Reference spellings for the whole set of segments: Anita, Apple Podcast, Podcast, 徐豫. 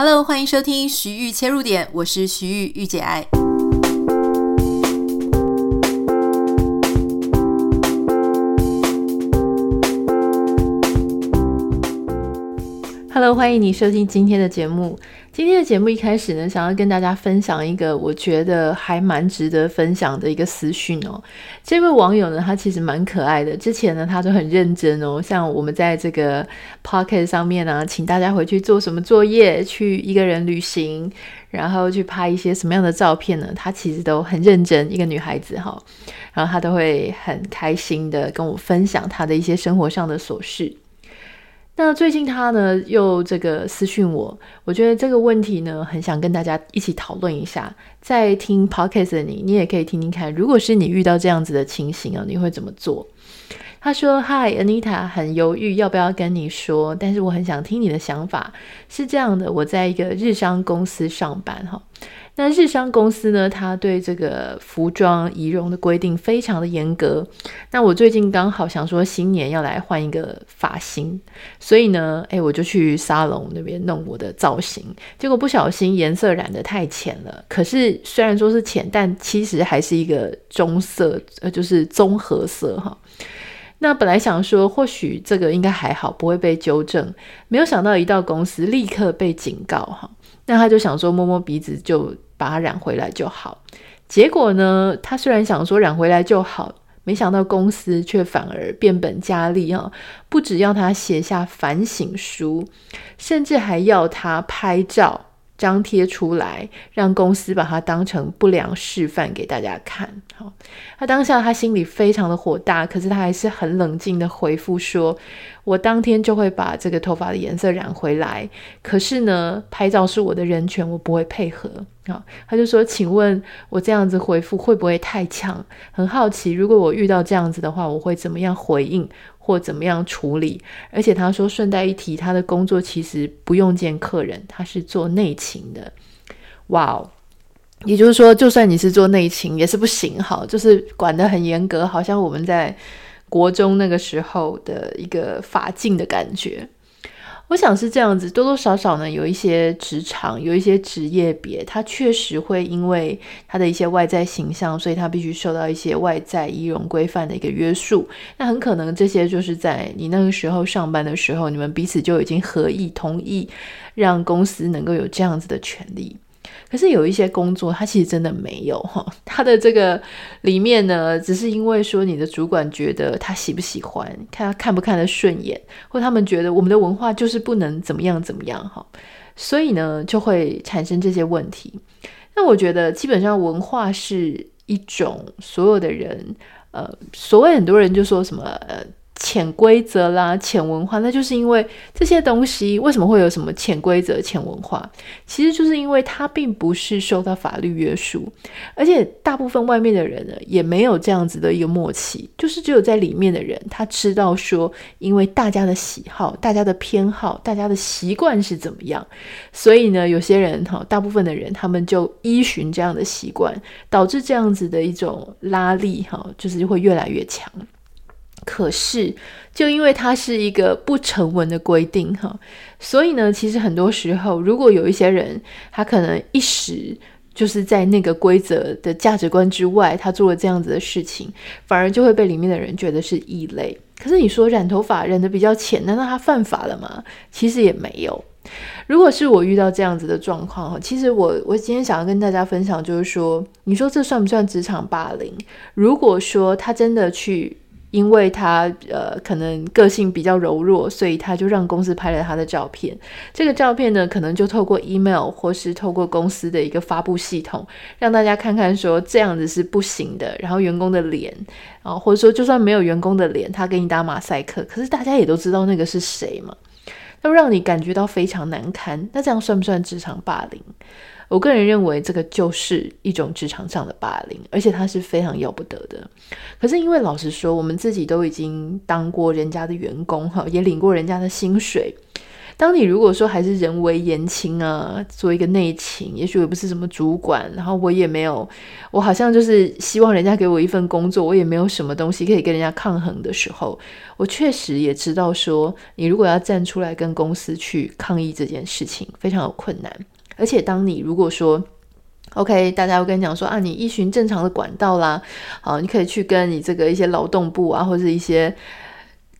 Hello， 欢迎收听徐豫切入点，我是徐豫，豫姐爱。Hello， 欢迎你收听今天的节目。今天的节目一开始呢，想要跟大家分享一个我觉得还蛮值得分享的一个私讯哦。这位网友呢，他其实蛮可爱的，之前呢他都很认真哦，像我们在这个 Podcast 上面啊，请大家回去做什么作业，去一个人旅行，然后去拍一些什么样的照片呢，他其实都很认真，一个女孩子哦，然后他都会很开心的跟我分享他的一些生活上的琐事。那最近他呢又这个私讯我，我觉得这个问题呢很想跟大家一起讨论一下。在听 podcast 的你也可以听听看，如果是你遇到这样子的情形哦，你会怎么做？他说 Hi Anita， 很犹豫要不要跟你说，但是我很想听你的想法。是这样的，我在一个日商公司上班哈。那日商公司呢，它对这个服装仪容的规定非常的严格。那我最近刚好想说新年要来换一个发型，所以呢我就去沙龙那边弄我的造型，结果不小心颜色染得太浅了，可是虽然说是浅，但其实还是一个棕色，就是综合色哈。那本来想说或许这个应该还好，不会被纠正，没有想到一到公司立刻被警告哈。那他就想说摸摸鼻子就把它染回来就好，结果呢他虽然想说染回来就好，没想到公司却反而变本加厉哦，不只要他写下反省书，甚至还要他拍照张贴出来，让公司把它当成不良示范给大家看。好，他当下他心里非常的火大，可是他还是很冷静的回复说，我当天就会把这个头发的颜色染回来，可是呢拍照是我的人权，我不会配合。好，他就说请问我这样子回复会不会太呛，很好奇如果我遇到这样子的话，我会怎么样回应或怎么样处理。而且他说顺带一提，他的工作其实不用见客人，他是做内勤的。哇，也就是说就算你是做内勤也是不行，好，就是管得很严格，好像我们在国中那个时候的一个法禁的感觉。我想是这样子，多多少少呢有一些职场，有一些职业别，他确实会因为他的一些外在形象，所以他必须受到一些外在仪容规范的一个约束。那很可能这些就是在你那个时候上班的时候，你们彼此就已经合意同意让公司能够有这样子的权利。可是有一些工作他其实真的没有，他的这个里面呢只是因为说你的主管觉得他喜不喜欢，他看不看得顺眼，或他们觉得我们的文化就是不能怎么样怎么样，所以呢就会产生这些问题。那我觉得基本上文化是一种所有的人所谓很多人就说什么潜规则啦，潜文化，那就是因为这些东西为什么会有什么潜规则、潜文化，其实就是因为它并不是受到法律约束，而且大部分外面的人呢也没有这样子的一个默契，就是只有在里面的人他知道说，因为大家的喜好、大家的偏好、大家的习惯是怎么样，所以呢有些人大部分的人他们就依循这样的习惯，导致这样子的一种拉力就是会越来越强。可是就因为它是一个不成文的规定哈，所以呢其实很多时候如果有一些人他可能一时就是在那个规则的价值观之外，他做了这样子的事情，反而就会被里面的人觉得是异类。可是你说染头发染得比较浅，难道他犯法了吗？其实也没有。如果是我遇到这样子的状况，其实我今天想要跟大家分享就是说，你说这算不算职场霸凌？如果说他真的去因为他可能个性比较柔弱，所以他就让公司拍了他的照片，这个照片呢可能就透过 email 或是透过公司的一个发布系统让大家看看说这样子是不行的，然后员工的脸或者说就算没有员工的脸，他给你打马赛克，可是大家也都知道那个是谁嘛，那让你感觉到非常难堪，那这样算不算职场霸凌？我个人认为这个就是一种职场上的霸凌，而且它是非常要不得的。可是因为老实说，我们自己都已经当过人家的员工，也领过人家的薪水，当你如果说还是人为言轻啊，做一个内勤，也许我不是什么主管，然后我也没有，我好像就是希望人家给我一份工作，我也没有什么东西可以跟人家抗衡的时候，我确实也知道说你如果要站出来跟公司去抗议这件事情非常有困难。而且当你如果说 OK， 大家会跟你讲说啊，你依循正常的管道啦，好，你可以去跟你这个一些劳动部啊，或者一些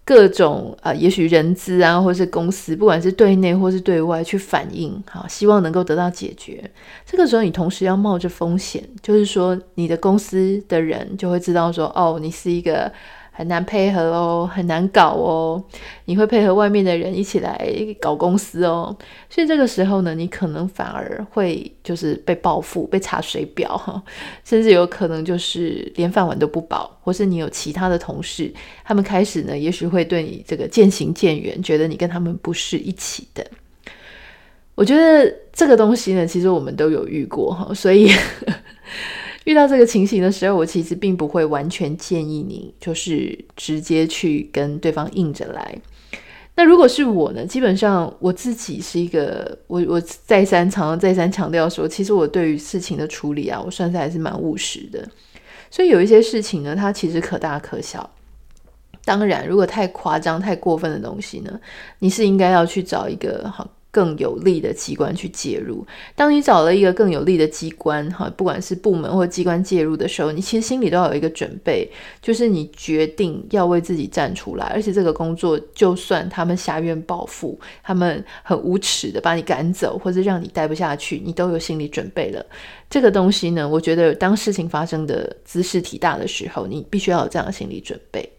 各种也许人资啊，或是公司，不管是对内或是对外去反映，好，希望能够得到解决。这个时候你同时要冒着风险，就是说你的公司的人就会知道说，哦，你是一个很难配合哦，很难搞哦，你会配合外面的人一起来搞公司哦。所以这个时候呢，你可能反而会就是被报复，被查水表，甚至有可能就是连饭碗都不保，或是你有其他的同事，他们开始呢，也许会对你这个渐行渐远，觉得你跟他们不是一起的。我觉得这个东西呢，其实我们都有遇过，所以遇到这个情形的时候，我其实并不会完全建议你就是直接去跟对方硬着来。那如果是我呢，基本上我自己是一个，我常常再三强调说，其实我对于事情的处理啊，我算是还是蛮务实的。所以有一些事情呢，它其实可大可小。当然如果太夸张太过分的东西呢，你是应该要去找一个好更有力的机关去介入。当你找了一个更有力的机关，不管是部门或机关介入的时候，你其实心里都要有一个准备，就是你决定要为自己站出来，而且这个工作就算他们挟怨报复，他们很无耻的把你赶走，或者让你待不下去，你都有心理准备了。这个东西呢，我觉得当事情发生的姿势体大的时候，你必须要有这样的心理准备。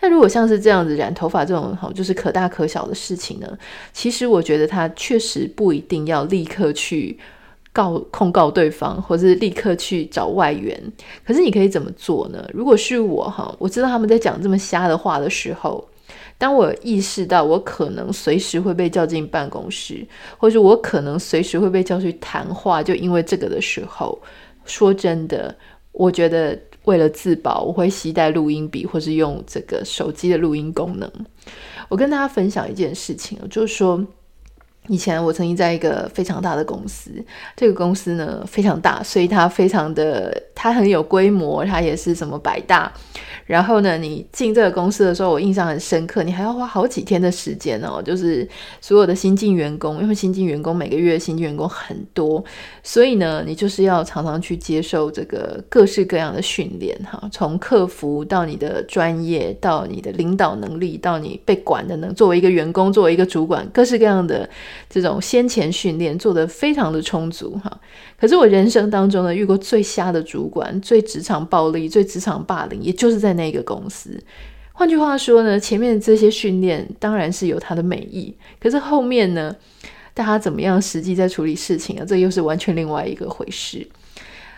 那如果像是这样子染头发这种就是可大可小的事情呢，其实我觉得它确实不一定要立刻去控告对方，或是立刻去找外援。可是你可以怎么做呢？如果是我知道他们在讲这么瞎的话的时候，当我意识到我可能随时会被叫进办公室，或者我可能随时会被叫去谈话，就因为这个的时候，说真的，我觉得为了自保，我会携带录音笔，或是用这个手机的录音功能。我跟大家分享一件事情，就是说以前我曾经在一个非常大的公司，这个公司呢非常大，所以它很有规模，它也是什么百大。然后呢，你进这个公司的时候，我印象很深刻，你还要花好几天的时间哦，就是所有的新进员工，因为每个月新进员工很多，所以呢，你就是要常常去接受这个各式各样的训练哈，从客服到你的专业，到你的领导能力，到你被管的能力，作为一个员工，作为一个主管，各式各样的这种先前训练做得非常的充足哈。可是我人生当中呢，遇过最瞎的主管，最职场暴力，最职场霸凌，也就是在那个公司。换句话说呢，前面这些训练当然是有它的美意，可是后面呢，大家怎么样实际在处理事情啊，这又是完全另外一个回事。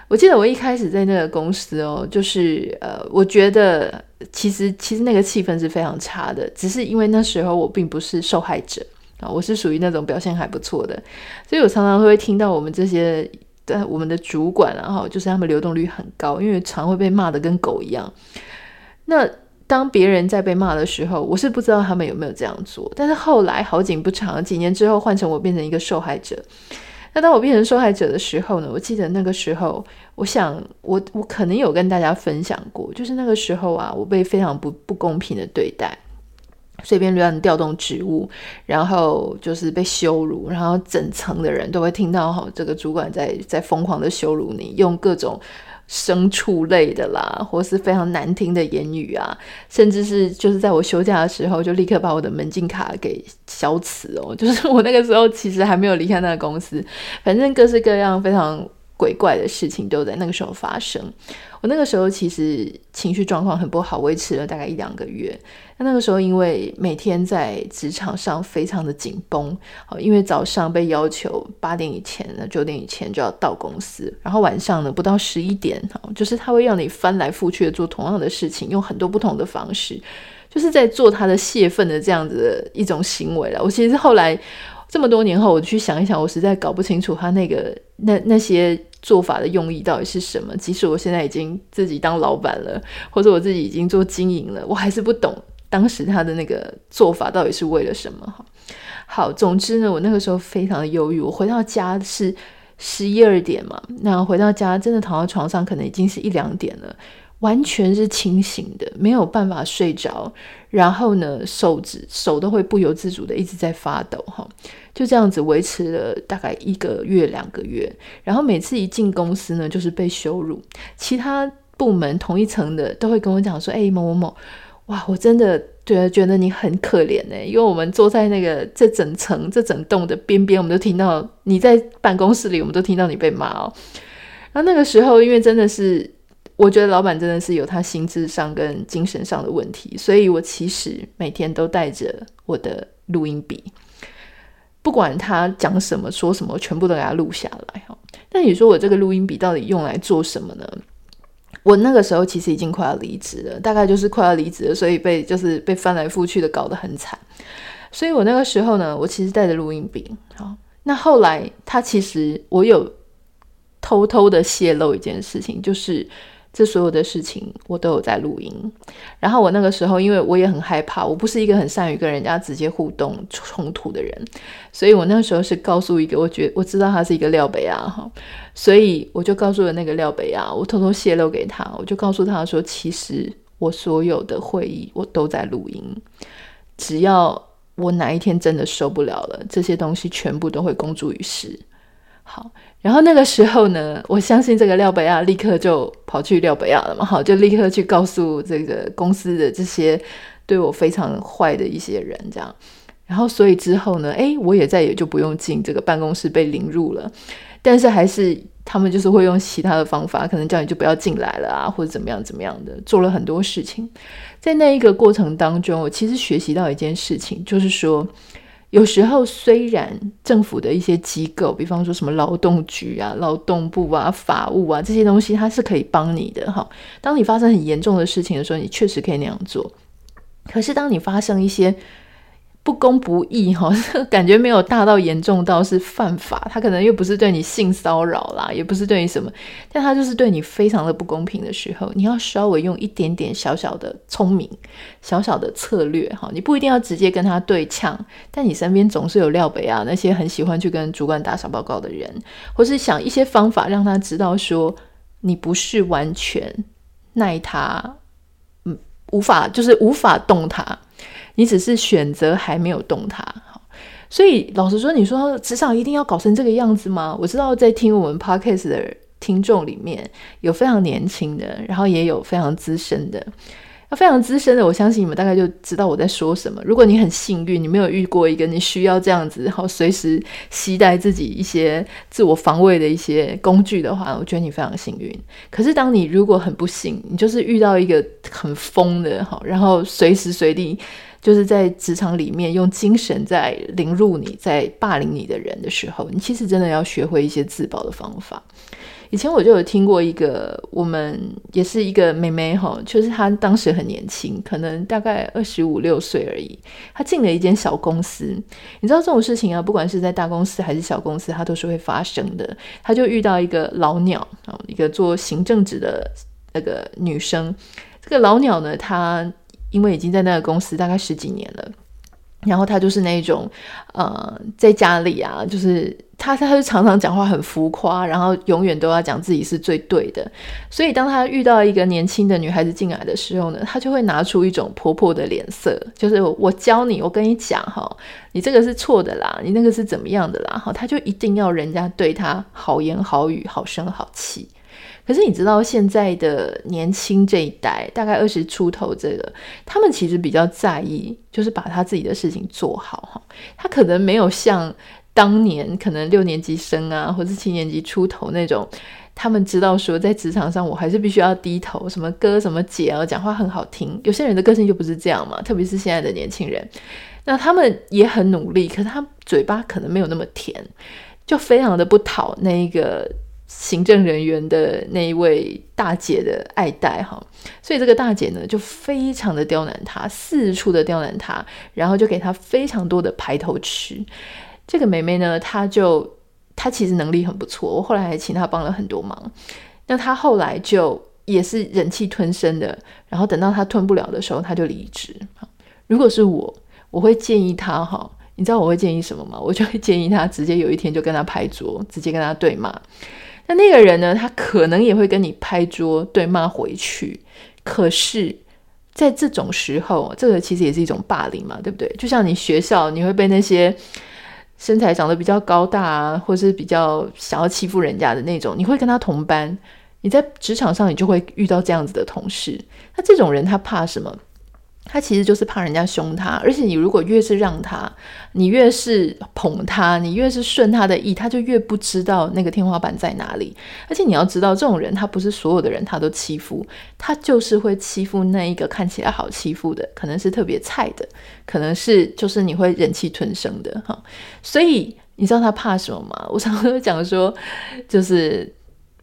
我记得我一开始在那个公司就是我觉得其实那个气氛是非常差的，只是因为那时候我并不是受害者，我是属于那种表现还不错的，所以我常常会听到我们的主管啊，就是他们流动率很高，因为常会被骂得跟狗一样。那当别人在被骂的时候，我是不知道他们有没有这样做，但是后来好景不长，几年之后换成我变成一个受害者。那当我变成受害者的时候呢，我记得那个时候，我想我可能有跟大家分享过，就是那个时候啊，我被非常不公平的对待，随便乱调动职务，然后就是被羞辱，然后整层的人都会听到这个主管在疯狂的羞辱你，用各种牲畜类的啦，或是非常难听的言语啊，甚至是就是在我休假的时候就立刻把我的门禁卡给消磁就是我那个时候其实还没有离开那个公司，反正各式各样非常鬼怪的事情都在那个时候发生。我那个时候其实情绪状况很不好，维持了大概1-2个月。那个时候因为每天在职场上非常的紧绷，因为早上被要求8点以前9点以前就要到公司，然后晚上呢不到11点，就是他会让你翻来覆去的做同样的事情，用很多不同的方式，就是在做他的泄愤的这样子的一种行为了。我其实后来这么多年后，我去想一想，我实在搞不清楚他那些做法的用意到底是什么。即使我现在已经自己当老板了，或者我自己已经做经营了，我还是不懂当时他的那个做法到底是为了什么。好，总之呢，我那个时候非常的忧郁，我回到家是11、12点嘛，那回到家真的躺到床上可能已经是1、2点了，完全是清醒的，没有办法睡着，然后呢手都会不由自主的一直在发抖，就这样子维持了大概1个月、2个月，然后每次一进公司呢就是被羞辱，其他部门同一层的都会跟我讲说，哎、欸，某某某，哇，我真的觉得你很可怜耶，因为我们坐在那个这整栋的边边，我们都听到你在办公室里，我们都听到你被骂哦。然后那个时候因为真的是我觉得老板真的是有他心智上跟精神上的问题，所以我其实每天都带着我的录音笔，不管他讲什么说什么全部都给他录下来。那你说我这个录音笔到底用来做什么呢？我那个时候其实已经快要离职了，大概就是快要离职了，所以被翻来覆去的搞得很惨。所以我那个时候呢，我其实带着录音笔。好，那后来他其实我有偷偷的泄露一件事情，就是这所有的事情我都有在录音。然后我那个时候因为我也很害怕，我不是一个很善于跟人家直接互动冲突的人，所以我那个时候是告诉一个我知道他是一个廖北亚，所以我就告诉了那个廖北亚，我偷偷泄露给他，我就告诉他说，其实我所有的会议我都在录音，只要我哪一天真的受不了了，这些东西全部都会公诸于世。好，然后那个时候呢，我相信这个廖北亚立刻就跑去廖北亚了嘛，好，就立刻去告诉这个公司的这些对我非常坏的一些人这样。然后所以之后呢，我也再也就不用进这个办公室被凌辱了，但是还是他们就是会用其他的方法，可能叫你就不要进来了啊，或者怎么样的，做了很多事情。在那一个过程当中，我其实学习到一件事情，就是说有时候虽然政府的一些机构，比方说什么劳动局啊、劳动部啊、法务啊，这些东西它是可以帮你的，当你发生很严重的事情的时候，你确实可以那样做。可是当你发生一些不公不义，感觉没有大到严重到是犯法，它可能又不是对你性骚扰啦，也不是对你什么，但它就是对你非常的不公平的时候，你要稍微用一点点小小的聪明、小小的策略，你不一定要直接跟他对呛，但你身边总是有廖北亚那些很喜欢去跟主管打小报告的人，或是想一些方法让他知道说你不是完全耐他，无法动他，你只是选择还没有动它。所以老实说，你说职场一定要搞成这个样子吗？我知道在听我们 podcast 的听众里面有非常年轻的，然后也有非常资深的。非常资深的，我相信你们大概就知道我在说什么。如果你很幸运，你没有遇过一个你需要这样子，然后随时携带自己一些自我防卫的一些工具的话，我觉得你非常幸运。可是当你如果很不幸，你就是遇到一个很疯的，然后随时随地就是在职场里面用精神在凌辱你、在霸凌你的人的时候，你其实真的要学会一些自保的方法。以前我就有听过一个，我们也是一个妹妹，就是她当时很年轻，可能大概25、26岁而已，她进了一间小公司。你知道这种事情啊，不管是在大公司还是小公司，它都是会发生的。她就遇到一个老鸟，一个做行政职的那个女生。这个老鸟呢，她因为已经在那个公司大概10几年了，然后她就是那种在家里啊，就是他就常常讲话很浮夸，然后永远都要讲自己是最对的。所以当他遇到一个年轻的女孩子进来的时候呢，他就会拿出一种婆婆的脸色，就是我教你，我跟你讲，你这个是错的啦，你那个是怎么样的啦，他就一定要人家对他好言好语、好声好气。可是你知道现在的年轻这一代，大概20出头，这个他们其实比较在意就是把他自己的事情做好，他可能没有像当年可能6年级生啊，或是7年级出头那种，他们知道说在职场上我还是必须要低头，什么哥什么姐啊，讲话很好听。有些人的个性就不是这样嘛，特别是现在的年轻人，那他们也很努力，可是他嘴巴可能没有那么甜，就非常的不讨那一个行政人员的那一位大姐的爱戴哈。所以这个大姐呢就非常的刁难她，四处的刁难她，然后就给她非常多的排头吃。这个妹妹呢，她其实能力很不错，我后来还请她帮了很多忙。那她后来就也是忍气吞声的，然后等到她吞不了的时候，她就离职。如果是我会建议她你知道我会建议什么吗？我就会建议他直接有一天就跟他拍桌，直接跟他对骂。那那个人呢，他可能也会跟你拍桌对骂回去，可是在这种时候，这个其实也是一种霸凌嘛，对不对？就像你学校，你会被那些身材长得比较高大啊，或是比较想要欺负人家的那种，你会跟他同班。你在职场上，你就会遇到这样子的同事。那这种人他怕什么？他其实就是怕人家凶他，而且你如果越是让他，你越是捧他，你越是顺他的意，他就越不知道那个天花板在哪里。而且你要知道，这种人他不是所有的人他都欺负，他就是会欺负那一个看起来好欺负的，可能是特别菜的，可能是就是你会忍气吞声的哈。所以你知道他怕什么吗？我常常都讲说，就是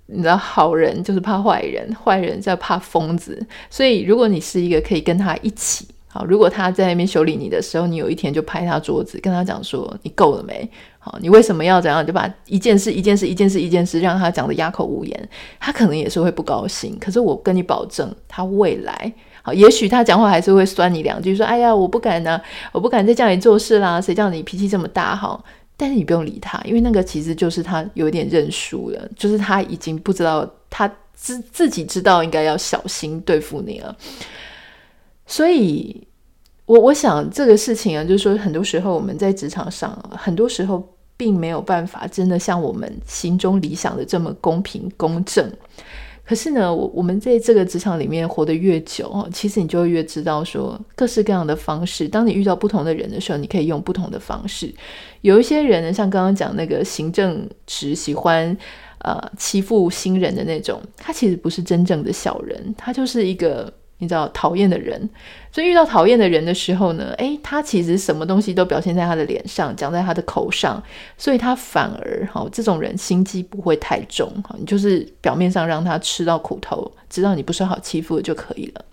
你知道好人就是怕坏人，坏人就怕疯子。所以如果你是一个可以跟他一起，好，如果他在那边修理你的时候，你有一天就拍他桌子，跟他讲说你够了没，好，你为什么要这样，你就把一件事让他讲得哑口无言，他可能也是会不高兴。可是我跟你保证，他未来好，也许他讲话还是会酸你两句，说哎呀我不敢啊，我不敢再叫你做事啦，谁叫你脾气这么大。好，但是你不用理他，因为那个其实就是他有点认输了，就是他已经不知道，他自己知道应该要小心对付你了。所以我想这个事情啊，就是说很多时候我们在职场上，很多时候并没有办法真的像我们心中理想的这么公平公正。可是呢，我们在这个职场里面活得越久，其实你就会越知道说各式各样的方式，当你遇到不同的人的时候，你可以用不同的方式。有一些人呢，像刚刚讲那个行政职喜欢欺负新人的那种，他其实不是真正的小人，他就是一个你知道讨厌的人。所以遇到讨厌的人的时候呢，他其实什么东西都表现在他的脸上，讲在他的口上，所以他反而这种人心机不会太重，你就是表面上让他吃到苦头，知道你不是好欺负的就可以了。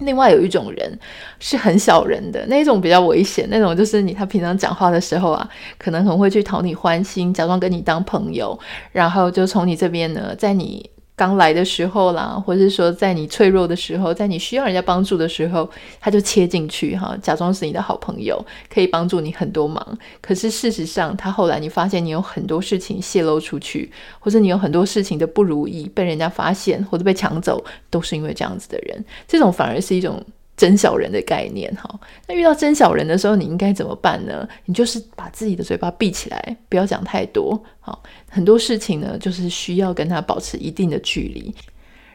另外有一种人是很小人的，那种比较危险，那种就是他平常讲话的时候啊，可能很会去讨你欢心，假装跟你当朋友，然后就从你这边呢，在你刚来的时候啦，或是说在你脆弱的时候，在你需要人家帮助的时候，他就切进去哈，假装是你的好朋友，可以帮助你很多忙。可是事实上他后来你发现你有很多事情泄露出去，或是你有很多事情的不如意被人家发现，或者被抢走，都是因为这样子的人。这种反而是一种真小人的概念哈。那遇到真小人的时候，你应该怎么办呢？你就是把自己的嘴巴闭起来，不要讲太多。好，很多事情呢，就是需要跟他保持一定的距离。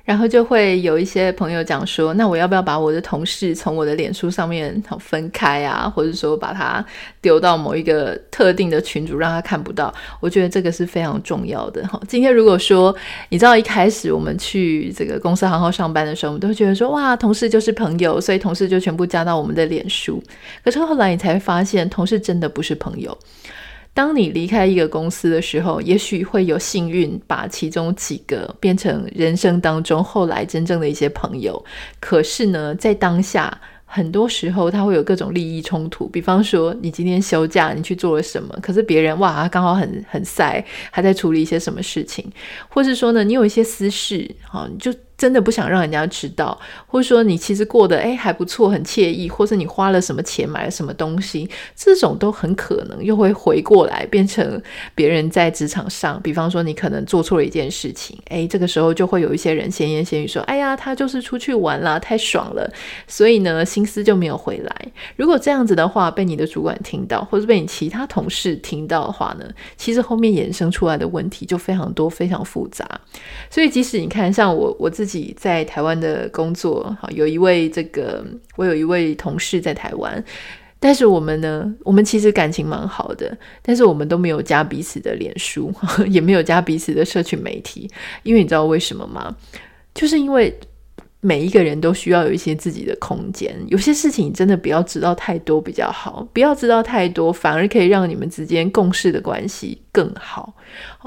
然后就会有一些朋友讲说，那我要不要把我的同事从我的脸书上面分开啊，或者说把他丢到某一个特定的群组让他看不到。我觉得这个是非常重要的。今天如果说你知道一开始我们去这个公司行号上班的时候，我们都会觉得说哇，同事就是朋友，所以同事就全部加到我们的脸书。可是后来你才会发现，同事真的不是朋友。当你离开一个公司的时候，也许会有幸运把其中几个变成人生当中后来真正的一些朋友。可是呢，在当下很多时候他会有各种利益冲突，比方说你今天休假你去做了什么，可是别人哇他刚好很塞，还在处理一些什么事情，或是说呢你有一些私事，好，你就真的不想让人家知道，或者说你其实过得还不错，很惬意，或是你花了什么钱买了什么东西，这种都很可能又会回过来变成别人在职场上，比方说你可能做错了一件事情，这个时候就会有一些人闲言闲语说，哎呀他就是出去玩啦，太爽了，所以呢心思就没有回来。如果这样子的话被你的主管听到，或是被你其他同事听到的话呢，其实后面衍生出来的问题就非常多非常复杂。所以即使你看像我自己在台湾的工作，我有一位同事在台湾，但是我们其实感情蛮好的，但是我们都没有加彼此的脸书，也没有加彼此的社群媒体。因为你知道为什么吗？就是因为每一个人都需要有一些自己的空间，有些事情真的不要知道太多比较好，不要知道太多反而可以让你们之间共事的关系更好。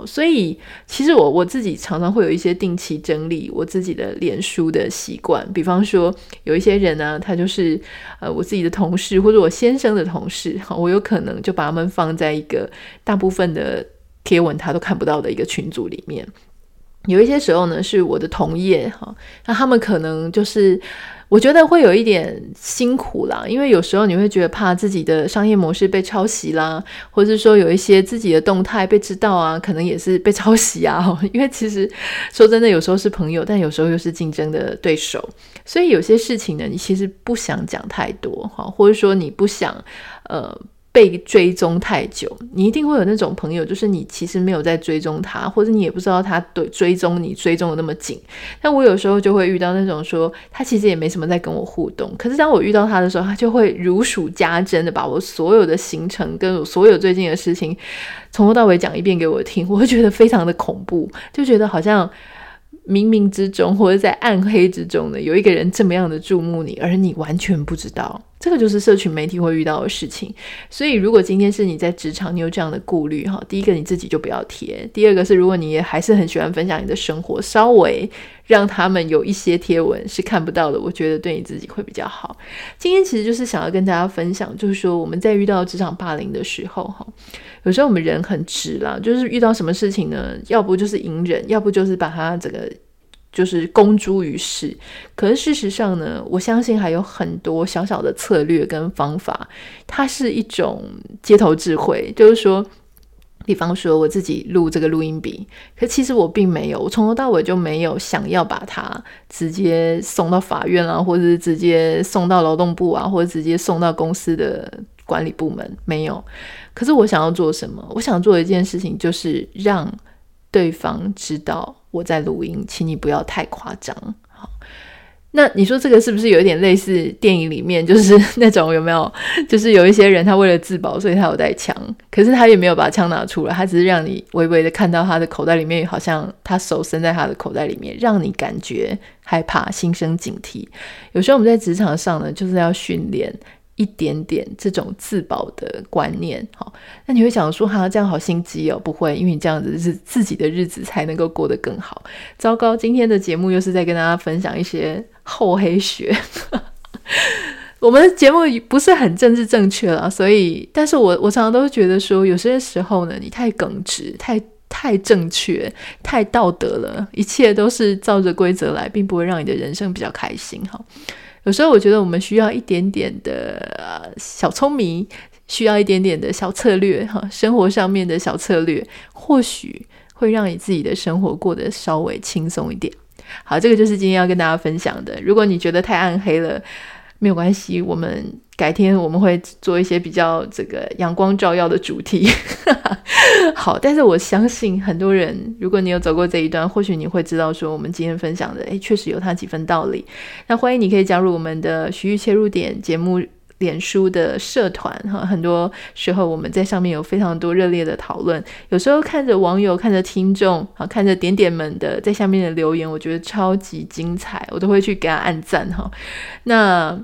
所以其实我自己常常会有一些定期整理我自己的脸书的习惯，比方说有一些人啊，他就是我自己的同事或者我先生的同事，我有可能就把他们放在一个大部分的贴文他都看不到的一个群组里面。有一些时候呢是我的同业，那他们可能就是我觉得会有一点辛苦啦，因为有时候你会觉得怕自己的商业模式被抄袭啦，或是说有一些自己的动态被知道啊，可能也是被抄袭啊，因为其实说真的有时候是朋友，但有时候又是竞争的对手，所以有些事情呢你其实不想讲太多，或者说你不想被追踪太久，你一定会有那种朋友，就是你其实没有在追踪他，或者你也不知道他对追踪你追踪的那么紧。但我有时候就会遇到那种说他其实也没什么在跟我互动，可是当我遇到他的时候，他就会如数家珍的把我所有的行程跟我所有最近的事情从头到尾讲一遍给我听，我会觉得非常的恐怖，就觉得好像冥冥之中或者在暗黑之中呢，有一个人这么样的注目你，而你完全不知道。这个就是社群媒体会遇到的事情。所以如果今天是你在职场你有这样的顾虑，第一个你自己就不要贴，第二个是如果你也还是很喜欢分享你的生活，稍微让他们有一些贴文是看不到的，我觉得对你自己会比较好。今天其实就是想要跟大家分享，就是说我们在遇到职场霸凌的时候，有时候我们人很直啦，就是遇到什么事情呢，要不就是隐忍，要不就是把它整个就是公诸于世。可是事实上呢，我相信还有很多小小的策略跟方法，它是一种街头智慧。就是说比方说我自己录这个录音笔，可其实我并没有，我从头到尾就没有想要把它直接送到法院啊，或者是直接送到劳动部啊，或者直接送到公司的管理部门，没有。可是我想要做什么，我想做一件事情，就是让对方知道我在录音，请你不要太夸张。好，那你说这个是不是有一点类似电影里面就是那种，有没有，就是有一些人他为了自保，所以他有带枪，可是他也没有把枪拿出来，他只是让你微微的看到他的口袋里面，好像他手伸在他的口袋里面，让你感觉害怕，心生警惕。有时候我们在职场上呢，就是要训练一点点这种自保的观念。好，那你会想说这样好心机哦，不会，因为你这样子是自己的日子才能够过得更好。糟糕，今天的节目又是在跟大家分享一些厚黑学我们的节目不是很政治正确啦，所以但是我常常都觉得说，有些时候呢，你太耿直，太正确，太道德了，一切都是照着规则来，并不会让你的人生比较开心。好，有时候我觉得我们需要一点点的小聪明，需要一点点的小策略，生活上面的小策略，或许会让你自己的生活过得稍微轻松一点。好，这个就是今天要跟大家分享的。如果你觉得太暗黑了，没有关系，我们改天我们会做一些比较这个阳光照耀的主题好，但是我相信很多人，如果你有走过这一段，或许你会知道说我们今天分享的确实有它几分道理。那欢迎你可以加入我们的徐豫切入点节目脸书的社团，很多时候我们在上面有非常多热烈的讨论，有时候看着网友，看着听众，看着点点们的在下面的留言，我觉得超级精彩，我都会去给他按赞。那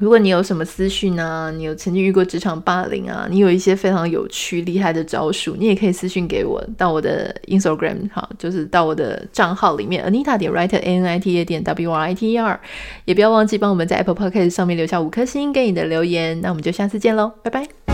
如果你有什么私讯啊，你有曾经遇过职场霸凌啊，你有一些非常有趣厉害的招数，你也可以私讯给我，到我的 Instagram， 好，就是到我的账号里面 anita.writer， 也不要忘记帮我们在 Apple Podcast 上面留下5颗星跟你的留言。那我们就下次见咯，拜拜。